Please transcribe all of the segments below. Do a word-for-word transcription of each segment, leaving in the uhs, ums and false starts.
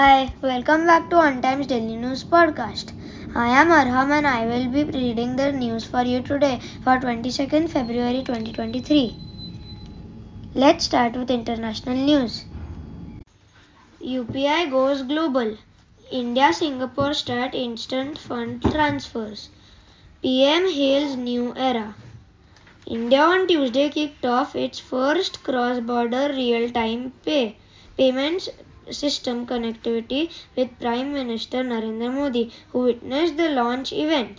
Hi, welcome back to UnTimes Daily News Podcast. I am Arham and I will be reading the news for you today for twenty-second February twenty twenty-three. Let's start with international news. U P I goes global. India-Singapore start instant fund transfers. P M hails new era. India on Tuesday kicked off its first cross-border real-time pay payments system connectivity with Prime Minister Narendra Modi, who witnessed the launch event,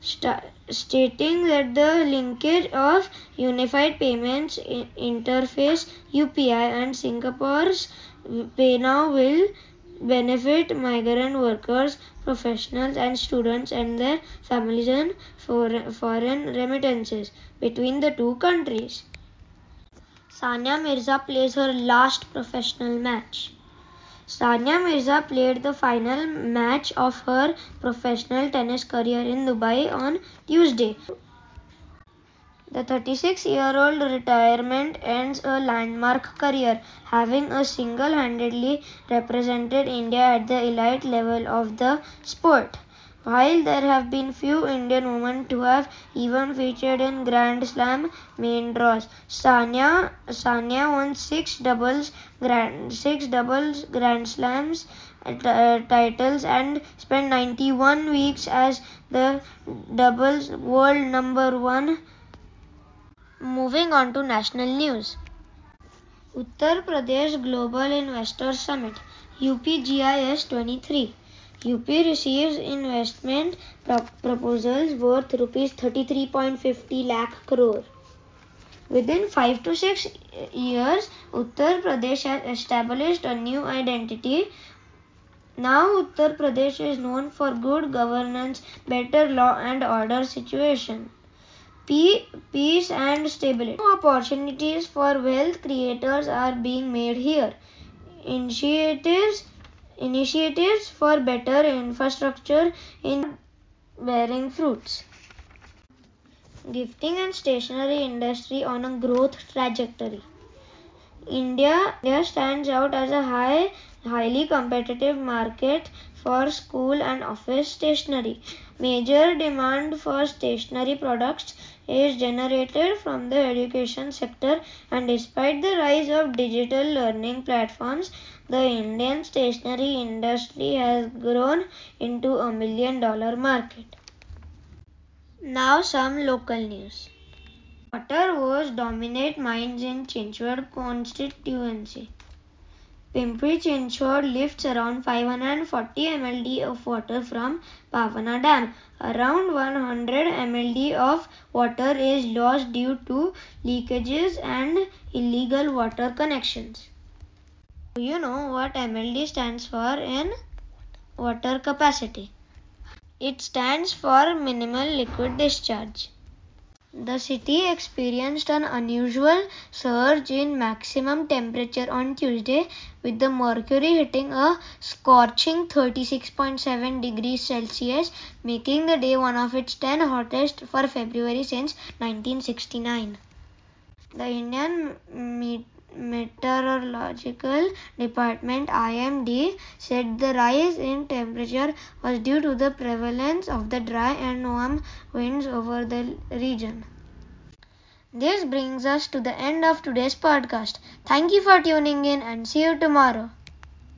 st- stating that the linkage of Unified Payments Interface U P I and Singapore's PayNow will benefit migrant workers, professionals and students and their families and for- foreign remittances between the two countries. Sania Mirza plays her last professional match. Sania Mirza played the final match of her professional tennis career in Dubai on Tuesday. The thirty-six-year-old retirement ends a landmark career, having a single-handedly represented India at the elite level of the sport. While there have been few Indian women to have even featured in Grand Slam main draws, Sania Sania won six doubles grand six doubles Grand Slams uh, titles and spent ninety-one weeks as the doubles world number one. Moving on to national news. Uttar Pradesh Global Investor Summit U P G I S twenty-three. U P receives investment pro- proposals worth rupees thirty-three point five zero lakh crore. Within five to six years, Uttar Pradesh has established a new identity. Now, Uttar Pradesh is known for good governance, better law and order situation, peace and stability. New opportunities for wealth creators are being made here. Initiatives Initiatives for better infrastructure in bearing fruits. Gifting and stationery industry on a growth trajectory. India, India stands out as a high, highly competitive market for school and office stationery. Major demand for stationery products is generated from the education sector, and despite the rise of digital learning platforms, the Indian stationery industry has grown into a million dollar market. Now some local news. Water wars dominate minds in Chinchwad constituency. Pimpri Chinchwad lifts around five hundred forty milliliters of water from Pavana Dam. Around one hundred milliliters of water is lost due to leakages and illegal water connections. Do you know what M L D stands for in water capacity? It stands for minimal liquid discharge. The city experienced an unusual surge in maximum temperature on Tuesday, with the mercury hitting a scorching thirty-six point seven degrees Celsius, making the day one of its ten hottest for February since nineteen sixty-nine. The Indian Met- Meteorological Department I M D said the rise in temperature was due to the prevalence of the dry and warm winds over the region. This brings us to the end of today's podcast. Thank you for tuning in and see you tomorrow.